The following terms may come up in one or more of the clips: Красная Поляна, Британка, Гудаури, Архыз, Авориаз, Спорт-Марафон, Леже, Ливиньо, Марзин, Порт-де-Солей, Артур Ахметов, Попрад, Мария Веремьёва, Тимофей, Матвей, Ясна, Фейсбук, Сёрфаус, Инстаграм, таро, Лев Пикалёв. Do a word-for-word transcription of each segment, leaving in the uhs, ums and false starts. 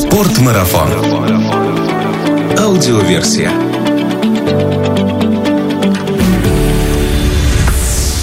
Спорт-марафон. Аудиоверсия.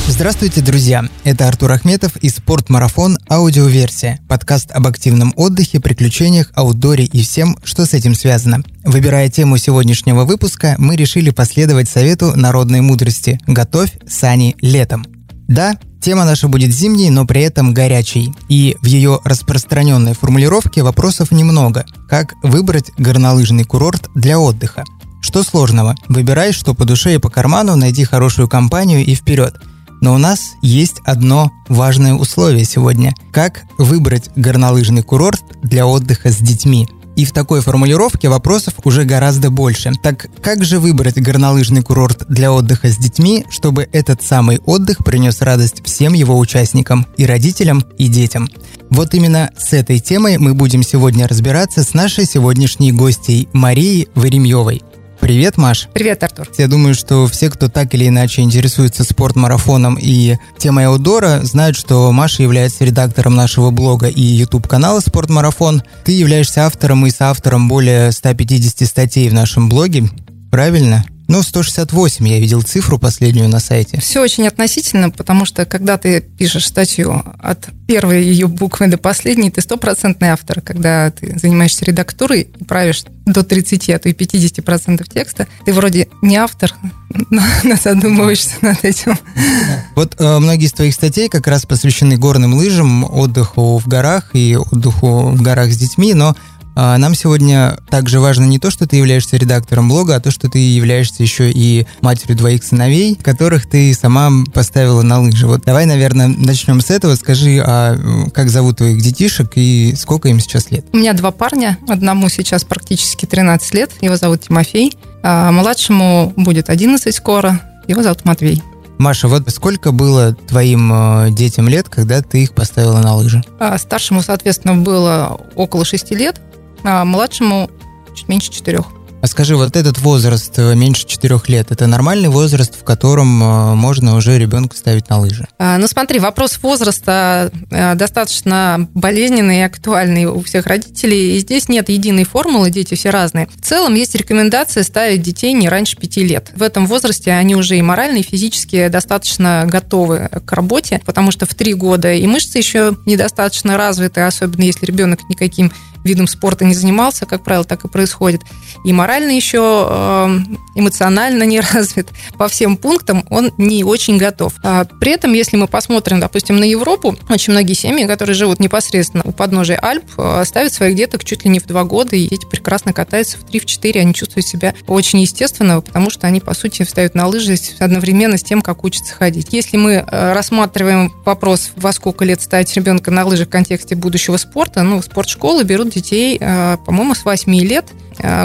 Здравствуйте, друзья! Это Артур Ахметов и Спорт-марафон аудиоверсия. Подкаст об активном отдыхе, приключениях, аутдоре и всем, что с этим связано. Выбирая тему сегодняшнего выпуска, мы решили последовать совету народной мудрости «Готовь сани летом». Да, тема наша будет зимней, но при этом горячей. И в ее распространенной формулировке вопросов немного. Как выбрать горнолыжный курорт для отдыха? Что сложного? Выбирай, что по душе и по карману, найди хорошую компанию и вперед. Но у нас есть одно важное условие сегодня. Как выбрать горнолыжный курорт для отдыха с детьми? И в такой формулировке вопросов уже гораздо больше. Так как же выбрать горнолыжный курорт для отдыха с детьми, чтобы этот самый отдых принес радость всем его участникам, и родителям, и детям? Вот именно с этой темой мы будем сегодня разбираться с нашей сегодняшней гостьей Марией Веремьёвой. Привет, Маш. Привет, Артур. Я думаю, что все, кто так или иначе интересуется спорт-марафоном и темой аутдора, знают, что Маша является редактором нашего блога и YouTube-канала «Спорт-марафон». Ты являешься автором и соавтором более ста пятидесяти статей в нашем блоге, правильно? Ну, сто шестьдесят восемь, я видел цифру последнюю на сайте. Все очень относительно, потому что, когда ты пишешь статью от первой ее буквы до последней, ты стопроцентный автор. Когда ты занимаешься редактурой и правишь до тридцати, а то и пятидесяти процентов текста, ты вроде не автор, но задумываешься над этим. Вот э, многие из твоих статей как раз посвящены горным лыжам, отдыху в горах и отдыху в горах с детьми, но... Нам сегодня также важно не то, что ты являешься редактором блога, а то, что ты являешься еще и матерью двоих сыновей, которых ты сама поставила на лыжи. Вот давай, наверное, начнем с этого. Скажи, а как зовут твоих детишек и сколько им сейчас лет? У меня два парня. Одному сейчас практически тринадцать лет. Его зовут Тимофей. А младшему будет одиннадцать скоро. Его зовут Матвей. Маша, вот сколько было твоим детям лет, когда ты их поставила на лыжи? А старшему, соответственно, было около шести лет. А младшему чуть меньше четырех. А скажи, вот этот возраст меньше четырех лет, это нормальный возраст, в котором можно уже ребенка ставить на лыжи? А, ну смотри, вопрос возраста достаточно болезненный и актуальный у всех родителей, и здесь нет единой формулы, дети все разные. В целом есть рекомендация ставить детей не раньше пяти лет. В этом возрасте они уже и морально, и физически достаточно готовы к работе, потому что в три года и мышцы еще недостаточно развиты, особенно если ребенок никаким видом спорта не занимался, как правило, так и происходит. И морально еще, эмоционально не развит. По всем пунктам он не очень готов. При этом, если мы посмотрим, допустим, на Европу, очень многие семьи, которые живут непосредственно у подножия Альп, ставят своих деток чуть ли не в два года, и дети прекрасно катаются в три-четыре, они чувствуют себя очень естественно, потому что они, по сути, встают на лыжи одновременно с тем, как учатся ходить. Если мы рассматриваем вопрос, во сколько лет ставить ребенка на лыжи в контексте будущего спорта, ну, спортшколы берут детей, по-моему, с восьми лет.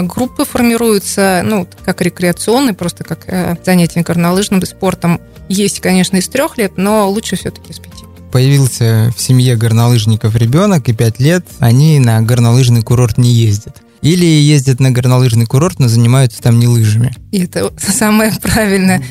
Группы формируются, ну, как рекреационные, просто как занятия горнолыжным спортом. Есть, конечно, и с трех лет, но лучше все-таки с пяти. Появился в семье горнолыжников ребенок, и пять лет они на горнолыжный курорт не ездят. Или ездят на горнолыжный курорт, но занимаются там не лыжами. И это самое правильное.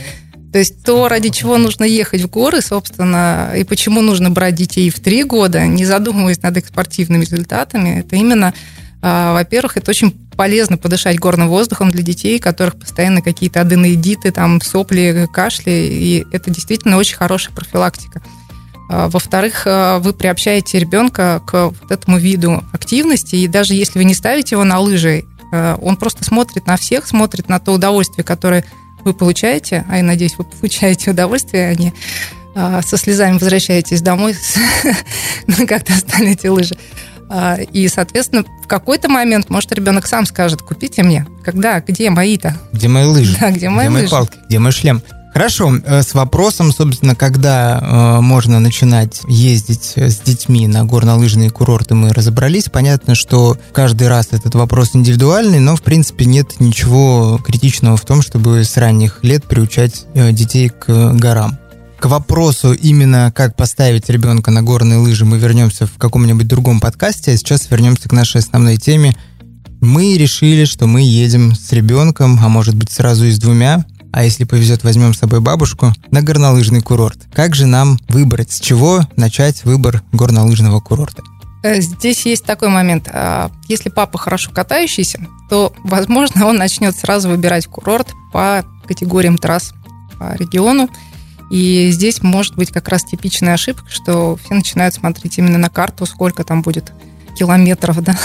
То есть то, ради чего нужно ехать в горы, собственно, и почему нужно брать детей в три года, не задумываясь над их спортивными результатами, это именно, во-первых, это очень полезно подышать горным воздухом для детей, у которых постоянно какие-то аденоидиты, там, сопли, кашли, и это действительно очень хорошая профилактика. Во-вторых, вы приобщаете ребенка к вот этому виду активности, и даже если вы не ставите его на лыжи, он просто смотрит на всех, смотрит на то удовольствие, которое вы получаете, а я надеюсь, вы получаете удовольствие, а не а, со слезами возвращаетесь домой, как-то остались эти лыжи. И, соответственно, в какой-то момент, может, ребенок сам скажет: купите мне, когда, где мои-то? Где мои лыжи? Да, где мои, где мои палки, где мой шлем? Хорошо, с вопросом, собственно, когда э, можно начинать ездить с детьми на горнолыжные курорты, мы разобрались. Понятно, что каждый раз этот вопрос индивидуальный, но, в принципе, нет ничего критичного в том, чтобы с ранних лет приучать э, детей к горам. К вопросу именно, как поставить ребенка на горные лыжи, мы вернемся в каком-нибудь другом подкасте, а сейчас вернемся к нашей основной теме. Мы решили, что мы едем с ребенком, а может быть сразу и с двумя, а если повезет, возьмем с собой бабушку на горнолыжный курорт. Как же нам выбрать, с чего начать выбор горнолыжного курорта? Здесь есть такой момент. Если папа хорошо катающийся, то, возможно, он начнет сразу выбирать курорт по категориям трасс, по региону. И здесь может быть как раз типичная ошибка, что все начинают смотреть именно на карту, сколько там будет километров, да,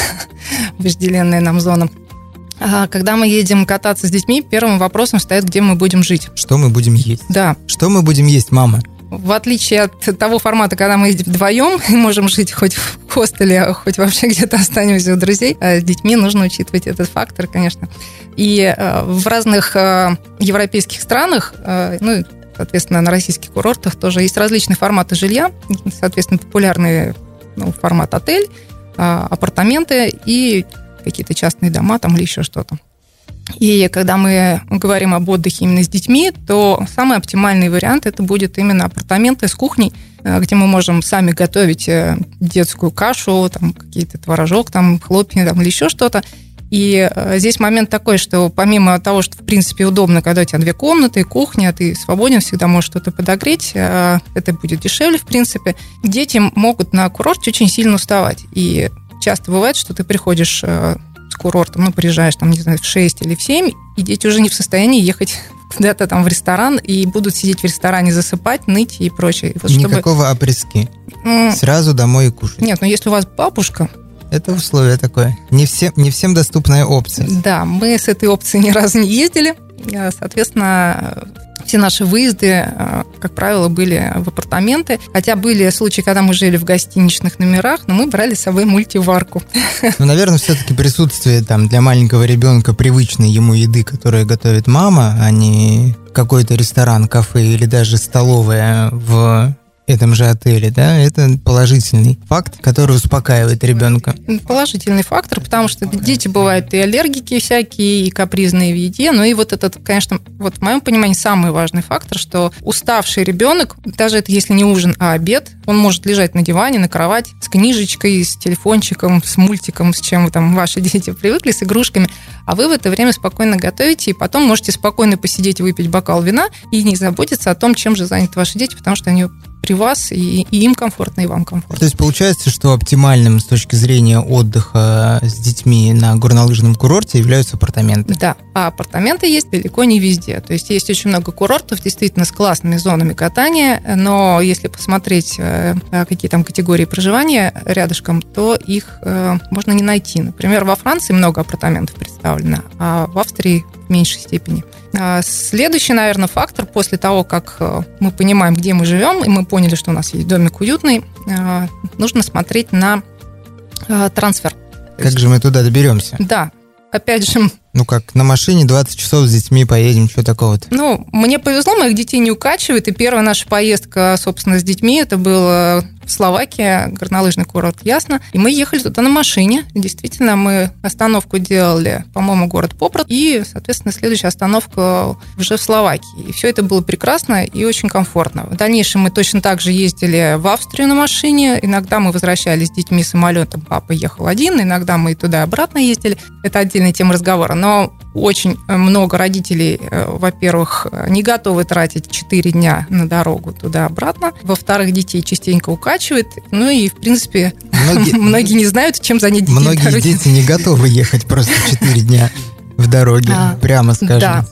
вожделенная нам зона. Когда мы едем кататься с детьми, первым вопросом стоит, где мы будем жить. Что мы будем есть? Да. Что мы будем есть, мама? В отличие от того формата, когда мы едем вдвоем и можем жить хоть в хостеле, хоть вообще где-то останемся у друзей, с детьми нужно учитывать этот фактор, конечно. И в разных европейских странах, ну, соответственно, на российских курортах тоже есть различные форматы жилья, соответственно, популярный, ну, формат отель, апартаменты и какие-то частные дома там или еще что-то. И когда мы говорим об отдыхе именно с детьми, то самый оптимальный вариант – это будет именно апартаменты с кухней, где мы можем сами готовить детскую кашу, там, какие-то творожок, там, хлопья там, или еще что-то. И здесь момент такой, что помимо того, что в принципе удобно, когда у тебя две комнаты, кухня, ты свободен, всегда можешь что-то подогреть, это будет дешевле в принципе. Дети могут на курорте очень сильно уставать. И часто бывает, что ты приходишь... с курортом, ну, приезжаешь, там, не знаю, в шесть или в семь, и дети уже не в состоянии ехать куда-то там в ресторан, и будут сидеть в ресторане, засыпать, ныть и прочее. Вот, никакого чтобы... опрески. Mm. Сразу домой и кушать. Нет, ну, если у вас бабушка... Это условие такое. Не всем, не всем доступная опция. Да, мы с этой опцией ни разу не ездили. Соответственно, все наши выезды, как правило, были в апартаменты. Хотя были случаи, когда мы жили в гостиничных номерах, но мы брали с собой мультиварку. Ну, наверное, все-таки присутствие там для маленького ребенка привычной ему еды, которую готовит мама, а не какой-то ресторан, кафе или даже столовая в этом же отеле, да, это положительный факт, который успокаивает ребенка. Положительный фактор, потому что дети бывают и аллергики всякие, и капризные в еде, но и вот этот, конечно, вот в моем понимании самый важный фактор, что уставший ребенок, даже это если не ужин, а обед, он может лежать на диване, на кровати с книжечкой, с телефончиком, с мультиком, с чем там ваши дети привыкли, с игрушками, а вы в это время спокойно готовите, и потом можете спокойно посидеть, выпить бокал вина и не заботиться о том, чем же заняты ваши дети, потому что они... при вас, и, и им комфортно, и вам комфортно. То есть получается, что оптимальным с точки зрения отдыха с детьми на горнолыжном курорте являются апартаменты? Да, а апартаменты есть далеко не везде. То есть есть очень много курортов, действительно, с классными зонами катания, но если посмотреть, какие там категории проживания рядышком, то их можно не найти. Например, во Франции много апартаментов представлено, а в Австрии в меньшей степени. Следующий, наверное, фактор, после того, как мы понимаем, где мы живем, и мы поняли, что у нас есть домик уютный, нужно смотреть на трансфер. Как же мы туда доберемся? Да, опять же... Ну как, на машине двадцать часов с детьми поедем, что такого-то? Ну, мне повезло, моих детей не укачивает, и первая наша поездка, собственно, с детьми, это было... в Словакии, горнолыжный курорт Ясна. И мы ехали туда на машине. Действительно, мы остановку делали, по-моему, город Попрад. И, соответственно, следующая остановка уже в Словакии. И все это было прекрасно и очень комфортно. В дальнейшем мы точно так же ездили в Австрию на машине. Иногда мы возвращались с детьми самолетом. Папа ехал один. Иногда мы туда и обратно ездили. Это отдельная тема разговора. Но очень много родителей, во-первых, не готовы тратить четыре дня на дорогу туда-обратно. Во-вторых, детей частенько укачивают. Ну и, в принципе, многие, многие не знают, чем занять детей. Многие дети не готовы ехать просто четыре дня в дороге, а, прямо скажем. Да,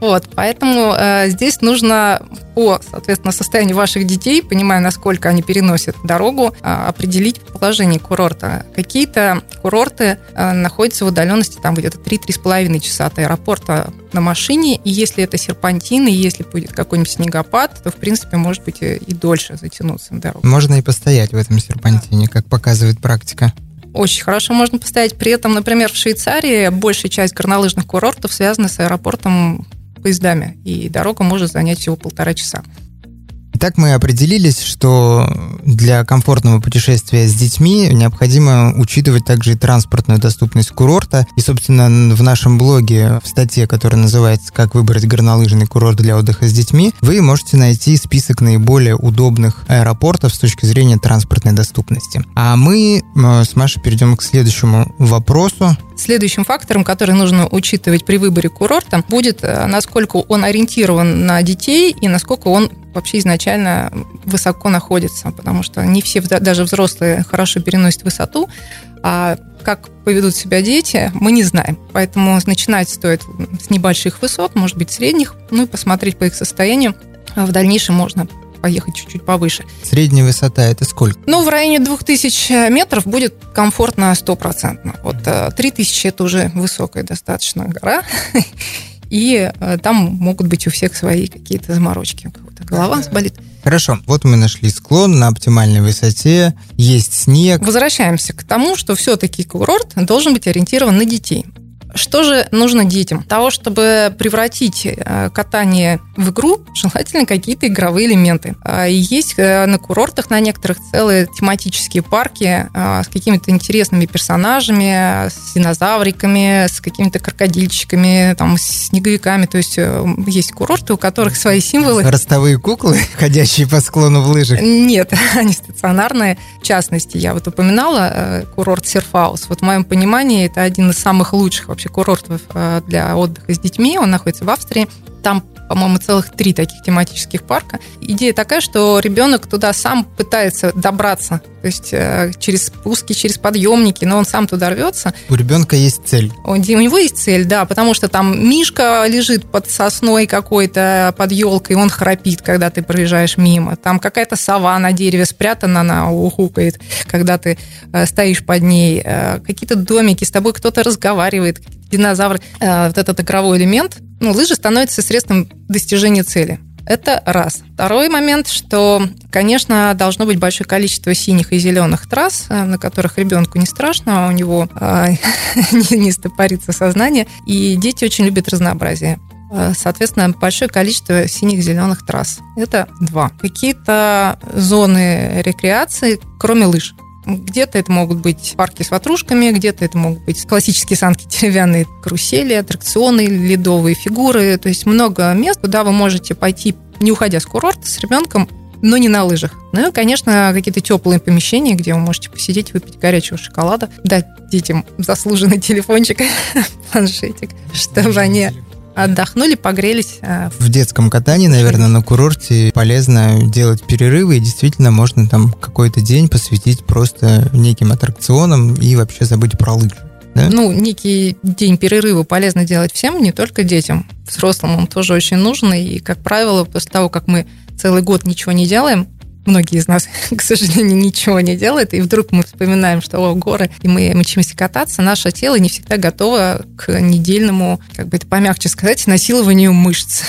вот, поэтому э, здесь нужно по, соответственно, состоянию ваших детей, понимая, насколько они переносят дорогу, э, определить положение курорта. Какие-то курорты э, находятся в удаленности там где-то три-три с половиной часа от аэропорта на машине, и если это серпантин, и если будет какой-нибудь снегопад, то, в принципе, может быть, и дольше затянуться на дорогу. Можно и постоять в этом серпантине, как показывает практика. Очень хорошо можно постоять. При этом, например, в Швейцарии большая часть горнолыжных курортов связана с аэропортом поездами, и дорога может занять всего полтора часа. Итак, мы определились, что для комфортного путешествия с детьми необходимо учитывать также и транспортную доступность курорта. И, собственно, в нашем блоге, в статье, которая называется «Как выбрать горнолыжный курорт для отдыха с детьми», вы можете найти список наиболее удобных аэропортов с точки зрения транспортной доступности. А мы с Машей перейдем к следующему вопросу. Следующим фактором, который нужно учитывать при выборе курорта, будет, насколько он ориентирован на детей и насколько он вообще изначально высоко находится, потому что не все, даже взрослые, хорошо переносят высоту, а как поведут себя дети, мы не знаем. Поэтому начинать стоит с небольших высот, может быть, средних, ну и посмотреть по их состоянию. В дальнейшем можно поехать чуть-чуть повыше. Средняя высота это сколько? Ну, в районе двух тысяч метров будет комфортно сто процентов. Вот три тысячи это уже высокая достаточно гора, и там могут быть у всех свои какие-то заморочки. Голова болит. Хорошо, вот мы нашли склон на оптимальной высоте, есть снег. Возвращаемся к тому, что все-таки курорт должен быть ориентирован на детей. Что же нужно детям? Для того, чтобы превратить катание в игру, желательно какие-то игровые элементы. Есть на курортах на некоторых целые тематические парки с какими-то интересными персонажами, с динозавриками, с какими-то крокодильчиками, там, с снеговиками. То есть есть курорты, у которых свои символы. Ростовые куклы, ходящие по склону в лыжах? Нет, они стационарные. В частности, я вот упоминала курорт Сёрфаус. Вот в моем понимании это один из самых лучших вообще курортов для отдыха с детьми. Он находится в Австрии. Там, по-моему, целых три таких тематических парка. Идея такая, что ребенок туда сам пытается добраться, то есть через спуски, через подъемники, но он сам туда рвется. У ребенка есть цель. У него есть цель, да, потому что там мишка лежит под сосной какой-то, под елкой, он храпит, когда ты проезжаешь мимо. Там какая-то сова на дереве спрятана, она ухукает, когда ты стоишь под ней. Какие-то домики, с тобой кто-то разговаривает, динозавры. Вот этот игровой элемент, ну, лыжи становятся средством достижения цели. Это раз. Второй момент, что, конечно, должно быть большое количество синих и зеленых трасс, на которых ребенку не страшно, у него не стопорится сознание, и дети очень любят разнообразие. Соответственно, большое количество синих и зеленых трасс. Это два. Какие-то зоны рекреации, кроме лыж. Где-то это могут быть парки с ватрушками, где-то это могут быть классические санки, деревянные карусели, аттракционы, ледовые фигуры. То есть много мест, куда вы можете пойти, не уходя с курорта, с ребенком, но не на лыжах. Ну и, конечно, какие-то теплые помещения, где вы можете посидеть, выпить горячего шоколада, дать детям заслуженный телефончик, планшетик, чтобы они отдохнули, погрелись. В детском катании, наверное, на курорте полезно делать перерывы, и действительно можно там какой-то день посвятить просто неким аттракционам и вообще забыть про лыжи. Да? Ну, некий день перерыва полезно делать всем, не только детям. Взрослым он тоже очень нужен, и, как правило, после того, как мы целый год ничего не делаем, многие из нас, к сожалению, ничего не делают, и вдруг мы вспоминаем, что о, горы, и мы мчимся кататься, наше тело не всегда готово к недельному, как бы это помягче сказать, насилованию мышц.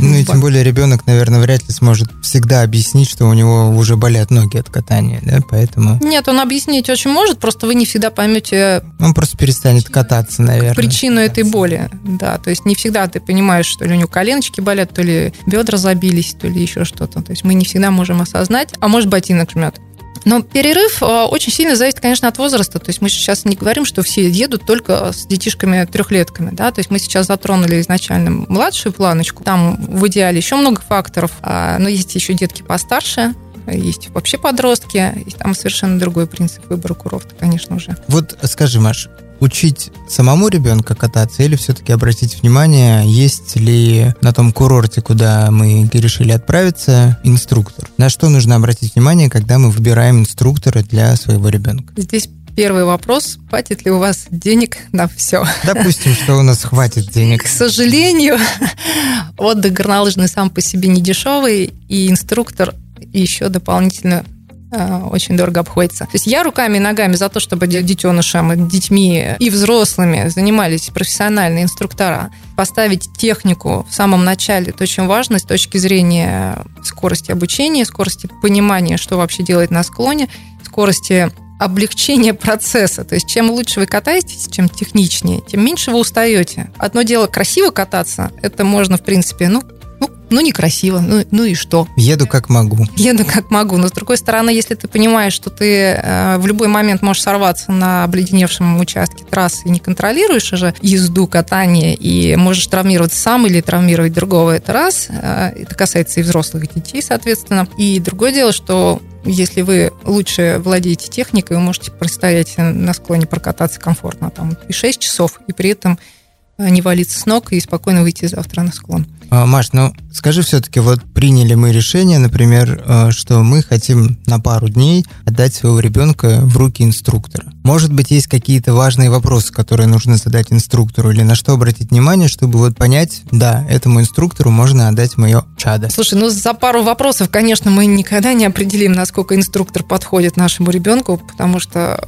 Ну и тем более ребенок, наверное, вряд ли сможет всегда объяснить, что у него уже болят ноги от катания, да, поэтому... Нет, он объяснить очень может, просто вы не всегда поймете... Он просто перестанет кататься, наверное. Причину кататься. Этой боли, да, то есть не всегда ты понимаешь, что ли у него коленочки болят, то ли бедра забились, то ли еще что-то, то есть мы не всегда можем осознать, а может ботинок жмет. Но перерыв очень сильно зависит, конечно, от возраста. То есть мы сейчас не говорим, что все едут только с детишками-трехлетками. Да? То есть мы сейчас затронули изначально младшую планочку. Там в идеале еще много факторов. Но есть еще детки постарше, есть вообще подростки. И там совершенно другой принцип выбора курорта, конечно, уже. Вот скажи, Маш, учить самому ребенка кататься или все-таки обратить внимание, есть ли на том курорте, куда мы решили отправиться, инструктор? На что нужно обратить внимание, когда мы выбираем инструктора для своего ребенка? Здесь первый вопрос, хватит ли у вас денег на все? Допустим, что у нас хватит денег. К сожалению, отдых горнолыжный сам по себе не дешевый, и инструктор еще дополнительно очень дорого обходится. То есть я руками и ногами за то, чтобы детенышам, детьми и взрослыми занимались профессиональные инструктора. Поставить технику в самом начале, это очень важно с точки зрения скорости обучения, скорости понимания, что вообще делать на склоне, скорости облегчение процесса. То есть чем лучше вы катаетесь, чем техничнее, тем меньше вы устаете. Одно дело красиво кататься, это можно, в принципе, ну, Ну, некрасиво, ну, ну и что? Еду как могу. Еду как могу. Но, с другой стороны, если ты понимаешь, что ты э, в любой момент можешь сорваться на обледеневшем участке трассы и не контролируешь уже езду, катание, и можешь травмировать сам или травмировать другого, это раз. Э, это касается и взрослых, и детей, соответственно. И другое дело, что если вы лучше владеете техникой, вы можете простоять на склоне, прокататься комфортно там и шесть часов, и при этом не валиться с ног и спокойно выйти завтра на склон. Маш, ну скажи все-таки, вот приняли мы решение, например, что мы хотим на пару дней отдать своего ребенка в руки инструктора. Может быть, есть какие-то важные вопросы, которые нужно задать инструктору, или на что обратить внимание, чтобы вот понять, да, этому инструктору можно отдать мое чадо. Слушай, ну за пару вопросов, конечно, мы никогда не определим, насколько инструктор подходит нашему ребенку, потому что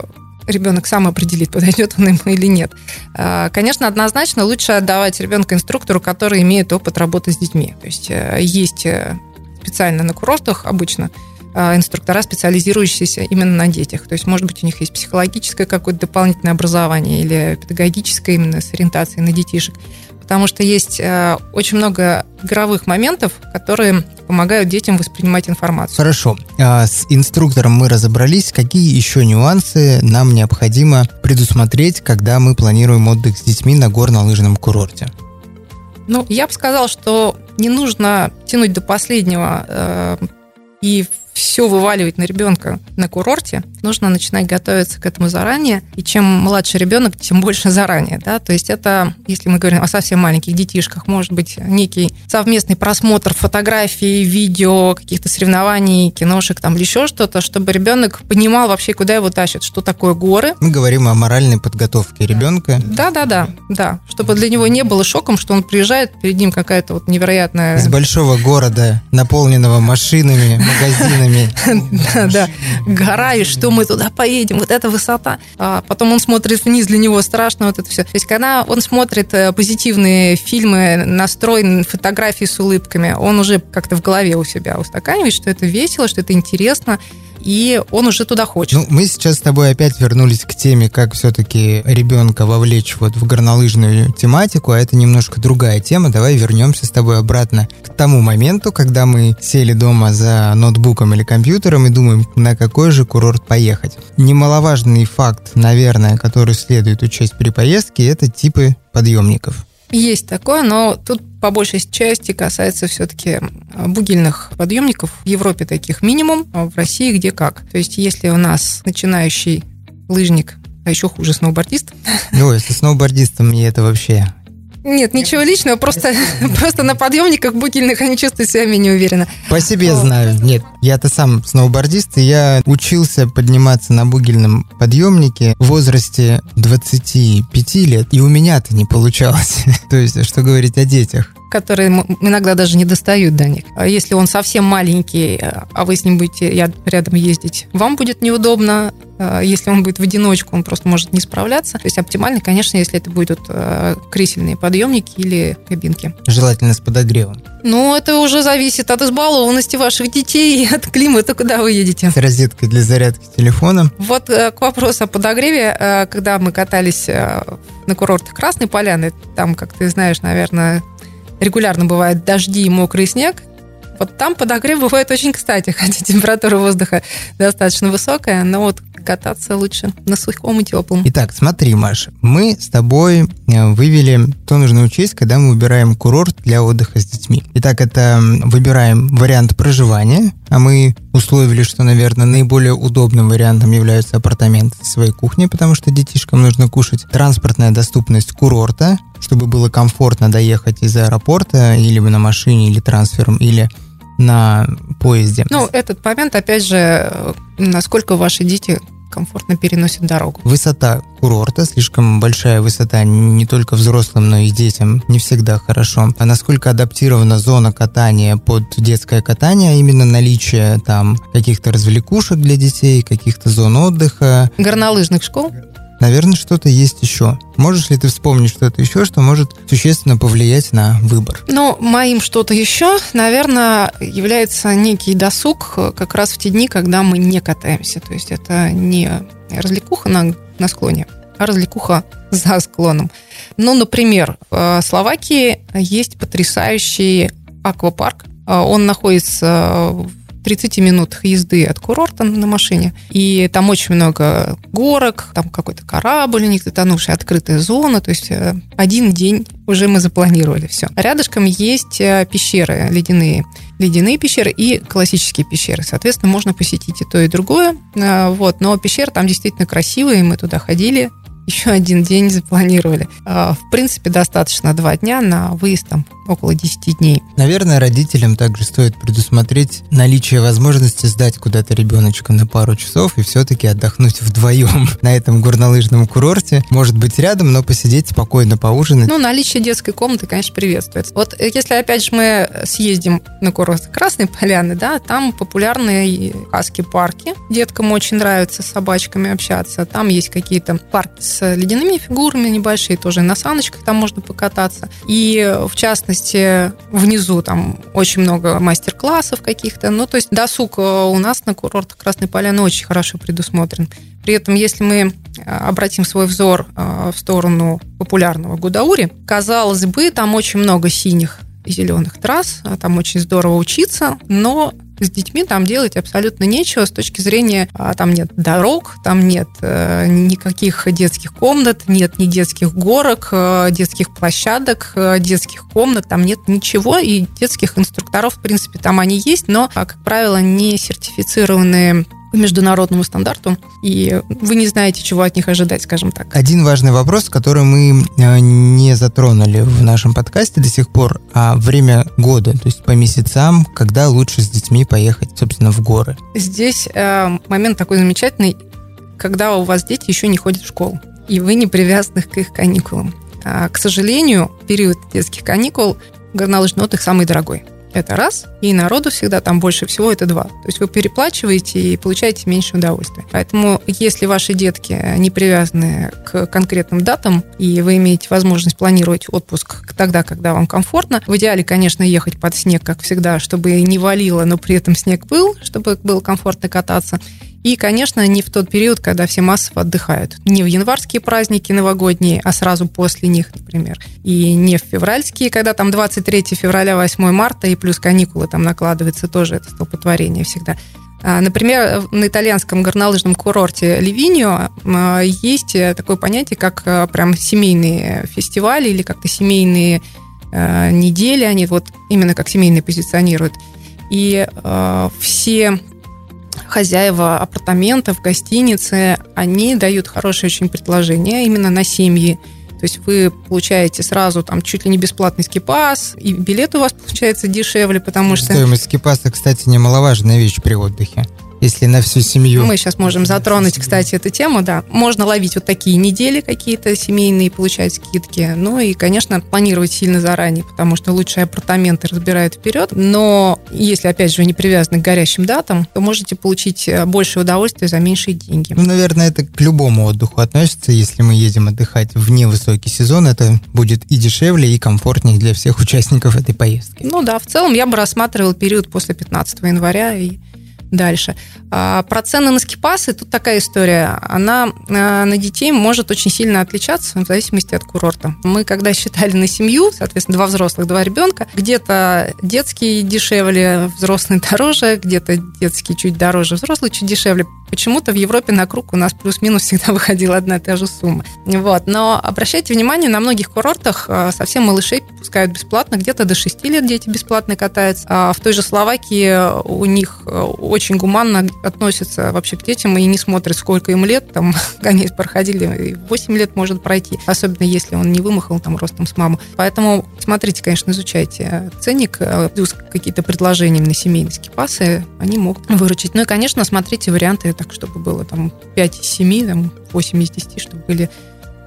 ребенок сам определит, подойдет он ему или нет. Конечно, однозначно лучше отдавать ребенка инструктору, который имеет опыт работы с детьми. То есть есть специально на курортах обычно инструктора, специализирующиеся именно на детях. То есть, может быть, у них есть психологическое какое-то дополнительное образование или педагогическое именно с ориентацией на детишек. Потому что есть очень много игровых моментов, которые помогают детям воспринимать информацию. Хорошо. С инструктором мы разобрались. Какие еще нюансы нам необходимо предусмотреть, когда мы планируем отдых с детьми на горнолыжном курорте? Ну, я бы сказала, что не нужно тянуть до последнего и все вываливать на ребенка на курорте. Нужно начинать готовиться к этому заранее. И чем младше ребенок, тем больше заранее. Да? То есть это, если мы говорим о совсем маленьких детишках, может быть некий совместный просмотр фотографий, видео, каких-то соревнований, киношек там, или еще что-то, чтобы ребенок понимал вообще, куда его тащат, что такое горы. Мы говорим о моральной подготовке ребенка. Да, да, да, да. Чтобы для него не было шоком, что он приезжает, перед ним какая-то вот невероятная... Из большого города, наполненного машинами, магазинами. Да, да, гора, и что мы туда поедем, вот эта высота. А потом он смотрит вниз, для него страшно вот это все. То есть, когда он смотрит позитивные фильмы, настроен, фотографии с улыбками, он уже как-то в голове у себя устаканивает, что это весело, что это интересно, и он уже туда хочет. Ну, мы сейчас с тобой опять вернулись к теме, как все-таки ребенка вовлечь вот в горнолыжную тематику, а это немножко другая тема. Давай вернемся с тобой обратно к тому моменту, когда мы сели дома за ноутбуком или компьютером и думаем, на какой же курорт поехать. Немаловажный факт, наверное, который следует учесть при поездке, это типы подъемников. Есть такое, но тут по большей части касается все-таки бугельных подъемников. В Европе таких минимум, а в России где как. То есть если у нас начинающий лыжник, а еще хуже сноубордист. Ну, если сноубордистом, мне это вообще... Нет, ничего личного, просто, просто на подъемниках бугельных они чувствуют себя менее уверенно. По себе знаю. Нет, я-то сам сноубордист, и я учился подниматься на бугельном подъемнике в возрасте двадцати пяти лет, и у меня-то не получалось. То есть, что говорить о детях? Которые иногда даже не достают до них. Если он совсем маленький, а вы с ним будете рядом ездить, вам будет неудобно. Если он будет в одиночку, он просто может не справляться. То есть оптимально, конечно, если это будут кресельные подъемники или кабинки. Желательно с подогревом. Ну, это уже зависит от избалованности ваших детей и от климата, куда вы едете. С розеткой для зарядки телефона. Вот к вопросу о подогреве. Когда мы катались на курортах Красной Поляны, там, как ты знаешь, наверное... регулярно бывают дожди и мокрый снег. Вот там подогрев бывает очень кстати, хотя температура воздуха достаточно высокая, но вот кататься лучше на сухом и теплом. Итак, смотри, Маша, мы с тобой вывели, что нужно учесть, когда мы выбираем курорт для отдыха с детьми. Итак, это выбираем вариант проживания, а мы условили, что, наверное, наиболее удобным вариантом являются апартаменты со своей кухней, потому что детишкам нужно кушать. Транспортная доступность курорта, чтобы было комфортно доехать из аэропорта или на машине, или трансфером, или на поезде. Ну, этот момент, опять же, насколько ваши дети комфортно переносят дорогу. Высота курорта, слишком большая высота не только взрослым, но и детям не всегда хорошо. А насколько адаптирована зона катания под детское катание, а именно наличие там каких-то развлекушек для детей, каких-то зон отдыха. Горнолыжных школ? Наверное, что-то есть еще. Можешь ли ты вспомнить что-то еще, что может существенно повлиять на выбор? Ну, моим что-то еще, наверное, является некий досуг как раз в те дни, когда мы не катаемся. То есть это не развлекуха на, на склоне, а развлекуха за склоном. Ну, например, в Словакии есть потрясающий аквапарк. Он находится в тридцати минутах езды от курорта на машине. И там очень много горок, там какой-то корабль у них затонувший, открытая зона. То есть один день уже мы запланировали все. Рядышком есть пещеры ледяные. Ледяные пещеры и классические пещеры. Соответственно, можно посетить и то, и другое. Вот. Но пещеры там действительно красивые, мы туда ходили. еще один день запланировали. В принципе, достаточно два дня на выезд, там, около десяти дней. Наверное, родителям также стоит предусмотреть наличие возможности сдать куда-то ребеночка на пару часов и все-таки отдохнуть вдвоем на этом горнолыжном курорте. Может быть, рядом, но посидеть спокойно, поужинать. Ну, наличие детской комнаты, конечно, приветствуется. Вот если, опять же, мы съездим на курорт Красной Поляны, да, там популярные хаски-парки. Деткам очень нравится с собачками общаться. Там есть какие-то парки с ледяными фигурами небольшие, тоже на саночках там можно покататься. И, в частности, внизу там очень много мастер-классов каких-то. Ну, то есть досуг у нас на курортах Красной Поляны очень хорошо предусмотрен. При этом, если мы обратим свой взор в сторону популярного Гудаури, казалось бы, там очень много синих и зеленых трасс, там очень здорово учиться, но с детьми там делать абсолютно нечего с точки зрения, там нет дорог, там нет никаких детских комнат, нет ни детских горок, детских площадок, детских комнат, там нет ничего, и детских инструкторов, в принципе, там они есть, но, как правило, не сертифицированные по международному стандарту, и вы не знаете, чего от них ожидать, скажем так. Один важный вопрос, который мы не затронули в нашем подкасте до сих пор, а время года, то есть по месяцам, когда лучше с детьми поехать, собственно, в горы. Здесь э, момент такой замечательный, когда у вас дети еще не ходят в школу, и вы не привязаны к их каникулам. А, к сожалению, период детских каникул горнолыжный отдых самый дорогой. Это раз, и народу всегда там больше всего, это два. То есть вы переплачиваете и получаете меньше удовольствия. Поэтому если ваши детки не привязаны к конкретным датам, и вы имеете возможность планировать отпуск тогда, когда вам комфортно, в идеале, конечно, ехать под снег, как всегда, чтобы не валило, но при этом снег был, чтобы было комфортно кататься. И, конечно, не в тот период, когда все массово отдыхают. Не в январские праздники новогодние, а сразу после них, например. И не в февральские, когда там двадцать третьего февраля, восьмого марта, и плюс каникулы там накладывается, тоже это столпотворение всегда. Например, на итальянском горнолыжном курорте Ливиньо есть такое понятие, как прям семейные фестивали или как-то семейные недели. Они вот именно как семейные позиционируют. И все хозяева апартаментов, гостиницы, они дают хорошие очень предложения именно на семьи. То есть вы получаете сразу там чуть ли не бесплатный скипас, и билет у вас получается дешевле, потому что... Стоимость скипаса, кстати, немаловажная вещь при отдыхе, если на всю семью. Мы сейчас можем затронуть, кстати, эту тему, да. Можно ловить вот такие недели какие-то семейные, получать скидки. Ну и, конечно, планировать сильно заранее, потому что лучшие апартаменты разбирают вперед. Но если, опять же, вы не привязаны к горящим датам, то можете получить больше удовольствия за меньшие деньги. Ну, наверное, это к любому отдыху относится. Если мы едем отдыхать в невысокий сезон, это будет и дешевле, и комфортнее для всех участников этой поездки. Ну да, в целом я бы рассматривал период после пятнадцатого января и дальше. Про цены на скипасы тут такая история. Она на детей может очень сильно отличаться в зависимости от курорта. Мы когда считали на семью, соответственно, два взрослых, два ребенка, где-то детские дешевле, взрослые дороже, где-то детские чуть дороже, взрослые чуть дешевле. Почему-то в Европе на круг у нас плюс-минус всегда выходила одна и та же сумма. Вот. Но обращайте внимание, на многих курортах совсем малышей пускают бесплатно, где-то до шести лет дети бесплатно катаются. А в той же Словакии у них очень гуманно относятся вообще к детям и не смотрят, сколько им лет. Там они проходили, и восемь лет может пройти, особенно если он не вымахал там ростом с маму. Поэтому смотрите, конечно, изучайте ценник, плюс какие-то предложения на семейные скипасы, они могут выручить. Ну и, конечно, смотрите варианты, так, чтобы было там пять из семи, там, восемь из десяти, чтобы были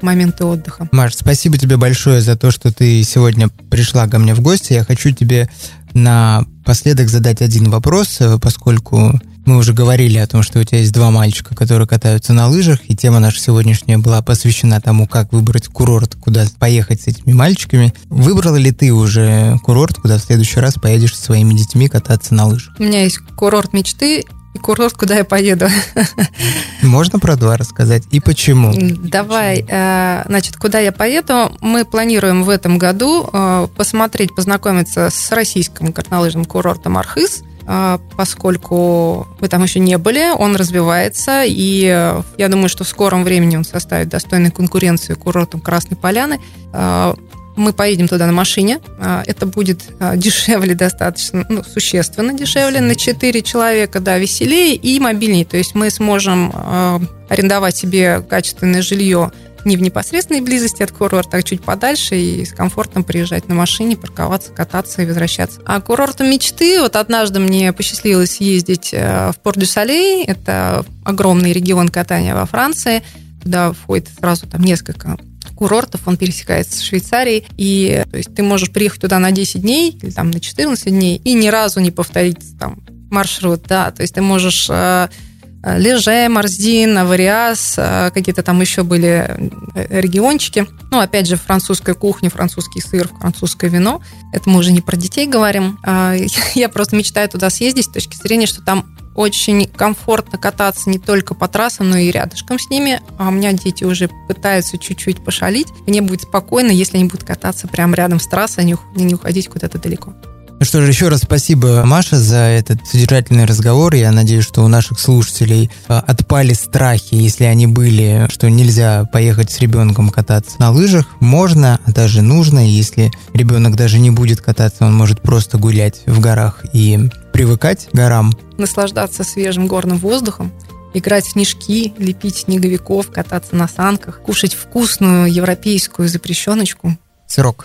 моменты отдыха. Маш, спасибо тебе большое за то, что ты сегодня пришла ко мне в гости. Я хочу тебе напоследок задать один вопрос, поскольку мы уже говорили о том, что у тебя есть два мальчика, которые катаются на лыжах, и тема наша сегодняшняя была посвящена тому, как выбрать курорт, куда поехать с этими мальчиками. Выбрала ли ты уже курорт, куда в следующий раз поедешь со своими детьми кататься на лыжах? У меня есть курорт мечты и курорт, куда я поеду. Можно про два рассказать? И почему? Давай. Значит, куда я поеду? Мы планируем в этом году посмотреть, познакомиться с российским горнолыжным курортом Архыз, поскольку мы там еще не были, он развивается, и я думаю, что в скором времени он составит достойную конкуренцию курортам Красной Поляны. Мы поедем туда на машине. Это будет дешевле достаточно, ну, существенно дешевле, на четыре человека, да, веселее и мобильнее. То есть мы сможем арендовать себе качественное жилье не в непосредственной близости от курорта, а чуть подальше, и с комфортом приезжать на машине, парковаться, кататься и возвращаться. А курортом мечты, вот однажды мне посчастливилось ездить в Порт-де-Солей, это огромный регион катания во Франции, туда входит сразу там несколько курортов, он пересекается с Швейцарией, и то есть ты можешь приехать туда на десять дней, или там на четырнадцать дней, и ни разу не повторить там маршрут, да, то есть ты можешь Леже, Марзин, Авориаз, какие-то там еще были региончики. Ну, опять же, французская кухня, французский сыр, французское вино. Это мы уже не про детей говорим. Я просто мечтаю туда съездить с точки зрения, что там очень комфортно кататься не только по трассам, но и рядышком с ними. А у меня дети уже пытаются чуть-чуть пошалить. Мне будет спокойно, если они будут кататься прямо рядом с трассой, а не уходить куда-то далеко. Ну что же, еще раз спасибо, Маша, за этот содержательный разговор. Я надеюсь, что у наших слушателей отпали страхи, если они были, что нельзя поехать с ребенком кататься на лыжах. Можно, а даже нужно. Если ребенок даже не будет кататься, он может просто гулять в горах и привыкать к горам. Наслаждаться свежим горным воздухом, играть в снежки, лепить снеговиков, кататься на санках, кушать вкусную европейскую запрещеночку. Сырок.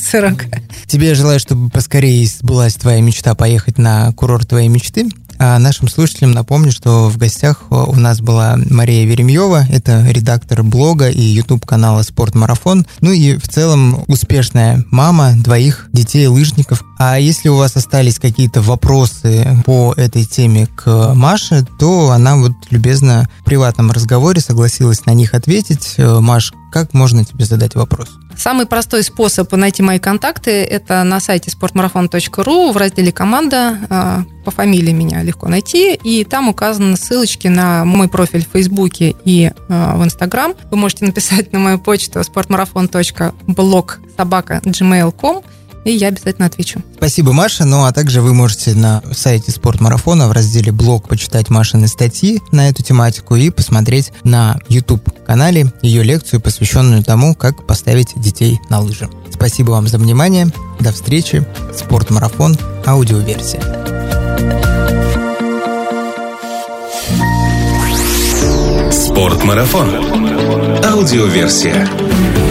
Сырок. Тебе я желаю, чтобы поскорее сбылась твоя мечта поехать на курорт твоей мечты. А нашим слушателям напомню, что в гостях у нас была Мария Веремьёва, это редактор блога и YouTube-канала «Спорт-Марафон», ну и в целом успешная мама двоих детей-лыжников. А если у вас остались какие-то вопросы по этой теме к Маше, то она вот любезно в приватном разговоре согласилась на них ответить. Маш, как можно тебе задать вопрос? Самый простой способ найти мои контакты – это на сайте спортмарафон точка ру в разделе «Команда» по фамилии меня легко найти, и там указаны ссылочки на мой профиль в Фейсбуке и в Инстаграм. Вы можете написать на мою почту спортмарафон точка блог собака джи мейл точка ком, и я обязательно отвечу. Спасибо, Маша. Ну, а также вы можете на сайте Спортмарафона в разделе «Блог» почитать Машины статьи на эту тематику и посмотреть на YouTube-канале ее лекцию, посвященную тому, как поставить детей на лыжи. Спасибо вам за внимание. До встречи. Спортмарафон. Аудиоверсия. Спортмарафон. Аудиоверсия.